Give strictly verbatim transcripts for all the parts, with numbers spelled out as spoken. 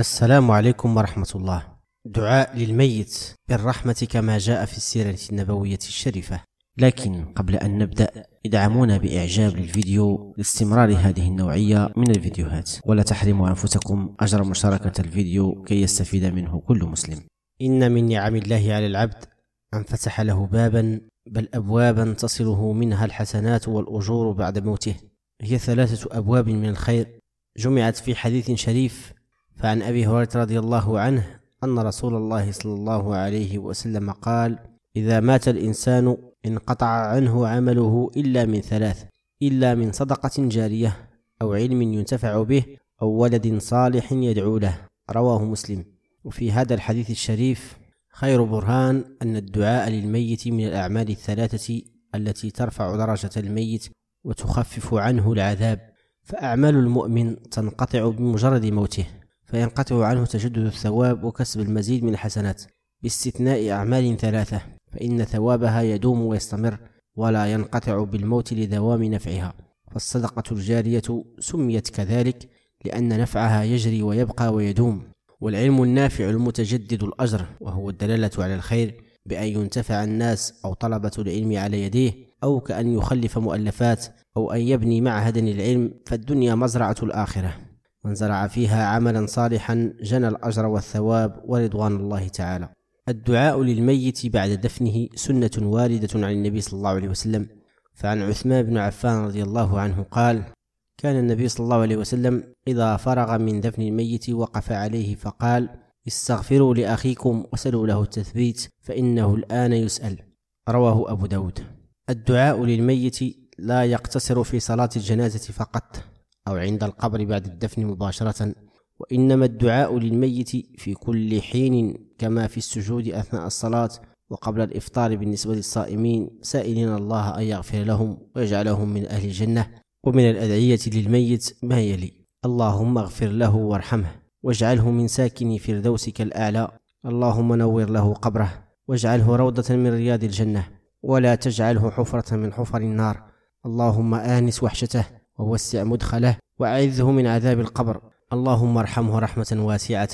السلام عليكم ورحمة الله. دعاء للميت بالرحمة كما جاء في السيرة النبوية الشريفة. لكن قبل أن نبدأ ادعمونا بإعجاب للفيديو لاستمرار هذه النوعية من الفيديوهات، ولا تحرموا أنفسكم أجر مشاركة الفيديو كي يستفيد منه كل مسلم. إن من نعم الله على العبد أن فتح له بابا بل أبوابا تصله منها الحسنات والأجور بعد موته، هي ثلاثة أبواب من الخير جمعت في حديث شريف. فعن أبي هريرة رضي الله عنه أن رسول الله صلى الله عليه وسلم قال: إذا مات الإنسان انقطع عنه عمله إلا من ثلاث، إلا من صدقة جارية أو علم ينتفع به أو ولد صالح يدعو له، رواه مسلم. وفي هذا الحديث الشريف خير برهان أن الدعاء للميت من الأعمال الثلاثة التي ترفع درجة الميت وتخفف عنه العذاب، فأعمال المؤمن تنقطع بمجرد موته، فينقطع عنه تجدد الثواب وكسب المزيد من الحسنات، باستثناء أعمال ثلاثة فإن ثوابها يدوم ويستمر ولا ينقطع بالموت لدوام نفعها. فالصدقة الجارية سميت كذلك لأن نفعها يجري ويبقى ويدوم، والعلم النافع المتجدد الأجر، وهو الدلالة على الخير بأن ينتفع الناس أو طلبة العلم على يديه، أو كأن يخلف مؤلفات، أو أن يبني معهدا للعلم، فالدنيا مزرعة الآخرة، من زرع فيها عملا صالحا جنى الأجر والثواب ورضوان الله تعالى. الدعاء للميت بعد دفنه سنة واردة عن النبي صلى الله عليه وسلم. فعن عثمان بن عفان رضي الله عنه قال: كان النبي صلى الله عليه وسلم إذا فرغ من دفن الميت وقف عليه فقال: استغفروا لأخيكم وسلوا له التثبيت فإنه الآن يسأل، رواه أبو داود. الدعاء للميت لا يقتصر في صلاة الجنازة فقط أو عند القبر بعد الدفن مباشرة، وإنما الدعاء للميت في كل حين، كما في السجود أثناء الصلاة وقبل الإفطار بالنسبة للصائمين، سائلين الله أن يغفر لهم ويجعلهم من أهل الجنة. ومن الأدعية للميت ما يلي: اللهم اغفر له وارحمه واجعله من ساكن فردوسك الأعلى، اللهم نور له قبره واجعله روضة من رياض الجنة، ولا تجعله حفرة من حفر النار، اللهم آنس وحشته ووسع مدخله وأعذه من عذاب القبر، اللهم ارحمه رحمة واسعة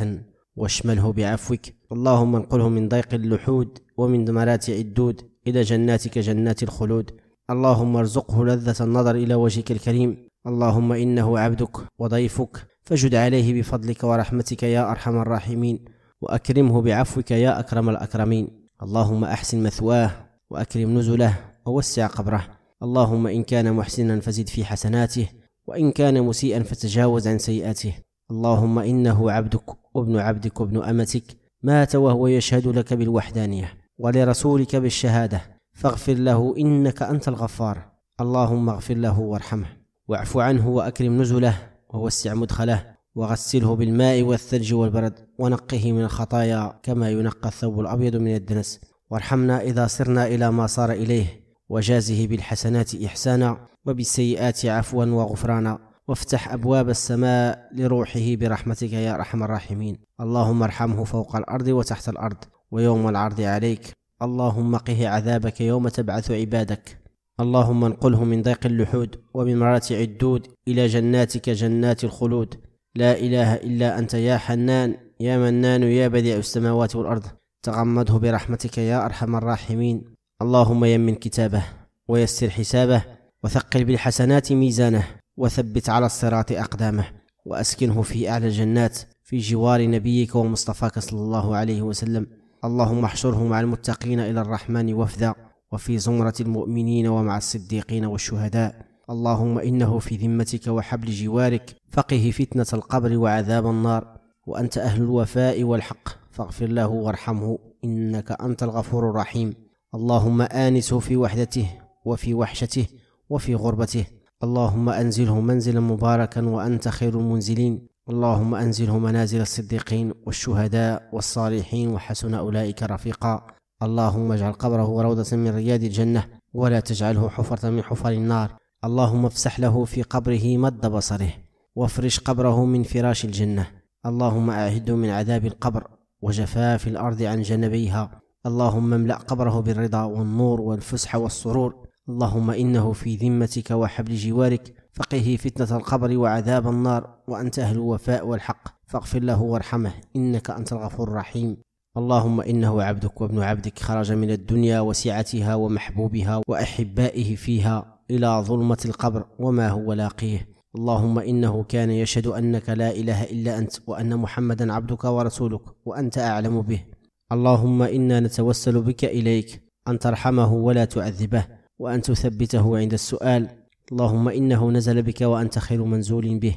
واشمله بعفوك، اللهم انقله من ضيق اللحود ومن مراتع الدود إلى جناتك جنات الخلود، اللهم ارزقه لذة النظر إلى وجهك الكريم، اللهم إنه عبدك وضيفك فجد عليه بفضلك ورحمتك يا أرحم الراحمين، وأكرمه بعفوك يا أكرم الأكرمين، اللهم أحسن مثواه وأكرم نزله ووسع قبره، اللهم إن كان محسنا فزد في حسناته وإن كان مسيئا فتجاوز عن سيئاته، اللهم إنه عبدك وابن عبدك وابن أمتك مات وهو يشهد لك بالوحدانية ولرسولك بالشهادة فاغفر له إنك أنت الغفار، اللهم اغفر له وارحمه واعف عنه وأكرم نزله ووسع مدخله وغسله بالماء والثلج والبرد ونقه من الخطايا كما ينقى الثوب الأبيض من الدنس، وارحمنا إذا صرنا إلى ما صار إليه، وجازه بالحسنات إحسانا وبالسيئات عفوا وغفرانا، وافتح أبواب السماء لروحه برحمتك يا أرحم الراحمين، اللهم ارحمه فوق الأرض وتحت الأرض ويوم العرض عليك، اللهم قه عذابك يوم تبعث عبادك، اللهم انقله من ضيق اللحود ومن مراتع الدود إلى جناتك جنات الخلود، لا إله إلا أنت يا حنان يا منان يا بديع السماوات والأرض، تغمده برحمتك يا أرحم الراحمين، اللهم يمن كتابه ويسر حسابه وثقل بالحسنات ميزانه وثبت على الصراط أقدامه، وأسكنه في أعلى الجنات في جوار نبيك ومصطفاك صلى الله عليه وسلم، اللهم احشره مع المتقين إلى الرحمن وفدا وفي زمرة المؤمنين ومع الصديقين والشهداء، اللهم إنه في ذمتك وحبل جوارك فقه فتنة القبر وعذاب النار، وأنت أهل الوفاء والحق فاغفر له وارحمه إنك أنت الغفور الرحيم، اللهم آنسه في وحدته وفي وحشته وفي غربته، اللهم أنزله منزلا مباركا وأنت خير المنزلين، اللهم أنزله منازل الصديقين والشهداء والصالحين وحسن أولئك رفيقا، اللهم اجعل قبره روضة من رياض الجنة ولا تجعله حفرة من حفر النار، اللهم افسح له في قبره مد بصره وافرش قبره من فراش الجنة، اللهم أعده من عذاب القبر وجفاف الأرض عن جنبيها، اللهم املأ قبره بالرضا والنور والفسحة والسرور، اللهم إنه في ذمتك وحبل جوارك فقه فتنة القبر وعذاب النار، وأنت أهل الوفاء والحق، فاغفر له وارحمه إنك أنت الغفور الرحيم. اللهم إنه عبدك وابن عبدك، خرج من الدنيا وسعتها ومحبوبها وأحبائه فيها إلى ظلمة القبر وما هو لاقيه. اللهم إنه كان يشهد أنك لا إله إلا أنت وأن محمدا عبدك ورسولك وأنت أعلم به. اللهم إنا نتوسل بك إليك أن ترحمه ولا تعذبه، وأن تثبته عند السؤال. اللهم إنه نزل بك وأنت خير منزول به،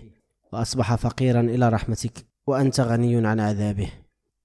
وأصبح فقيرا إلى رحمتك وأنت غني عن عذابه.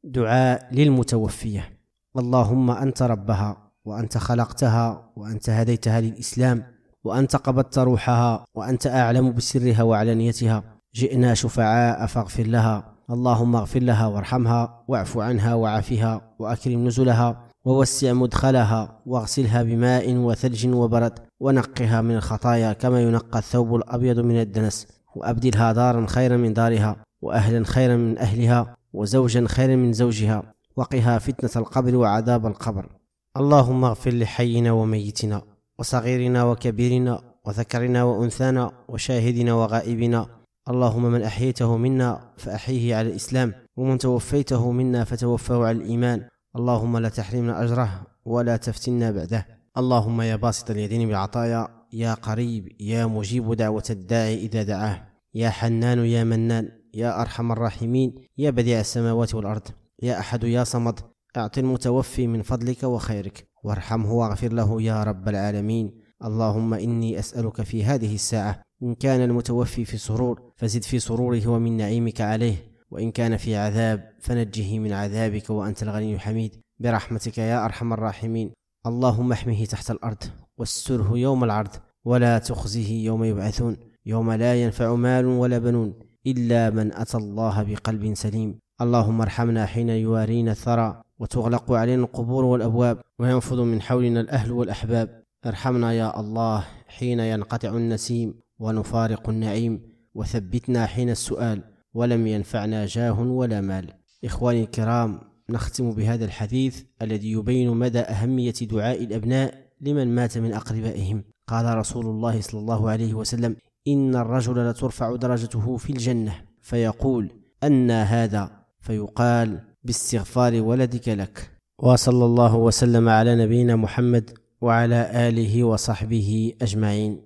دعاء للمتوفية. اللهم أنت ربها، وأنت خلقتها، وأنت هديتها للإسلام، وأنت قبضت روحها، وأنت أعلم بسرها وعلانيتها. جئنا شفعاء فاغفر لها. اللهم اغفر لها وارحمها واعف عنها وعافها وأكرم نزلها ووسع مدخلها، واغسلها بماء وثلج وبرد، ونقها من الخطايا كما ينقى الثوب الأبيض من الدنس، وأبدلها دارا خيرا من دارها، وأهلا خيرا من أهلها، وزوجا خيرا من زوجها، وقها فتنة القبر وعذاب القبر. اللهم اغفر لحينا وميتنا، وصغيرنا وكبيرنا، وذكرنا وأنثانا، وشاهدنا وغائبنا. اللهم من أحييته منا فأحيه على الإسلام، ومن توفيته منا فتوفه على الإيمان. اللهم لا تحرمنا أجره ولا تفتنا بعده. اللهم يا باسط اليدين بالعطايا، يا قريب يا مجيب دعوة الداعي إذا دعاه، يا حنان يا منان، يا أرحم الراحمين، يا بديع السماوات والأرض، يا أحد يا صمد، أعط المتوفي من فضلك وخيرك، وارحمه واغفر له يا رب العالمين. اللهم إني أسألك في هذه الساعة إن كان المتوفي في سرور فزد في سروره ومن نعيمك عليه، وإن كان في عذاب فنجه من عذابك وأنت الغني الحميد برحمتك يا أرحم الراحمين. اللهم احمه تحت الأرض، واستره يوم العرض، ولا تخزه يوم يبعثون، يوم لا ينفع مال ولا بنون إلا من أتى الله بقلب سليم. اللهم ارحمنا حين يوارينا الثرى، وتغلق علينا القبور والأبواب، وينفض من حولنا الأهل والأحباب. ارحمنا يا الله حين ينقطع النسيم ونفارق النعيم، وثبتنا حين السؤال، ولم ينفعنا جاه ولا مال. إخواني الكرام، نختم بهذا الحديث الذي يبين مدى أهمية دعاء الأبناء لمن مات من أقربائهم. قال رسول الله صلى الله عليه وسلم: إن الرجل لترفع درجته في الجنة، فيقول: أنى هذا؟ فيقال: باستغفار ولدك لك. وصلى الله وسلم على نبينا محمد وعلى آله وصحبه أجمعين.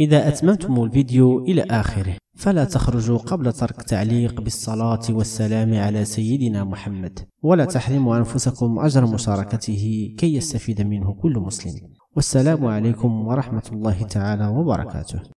إذا أتممتم الفيديو إلى آخره فلا تخرجوا قبل ترك تعليق بالصلاة والسلام على سيدنا محمد، ولا تحرموا أنفسكم أجر مشاركته كي يستفيد منه كل مسلم. والسلام عليكم ورحمة الله تعالى وبركاته.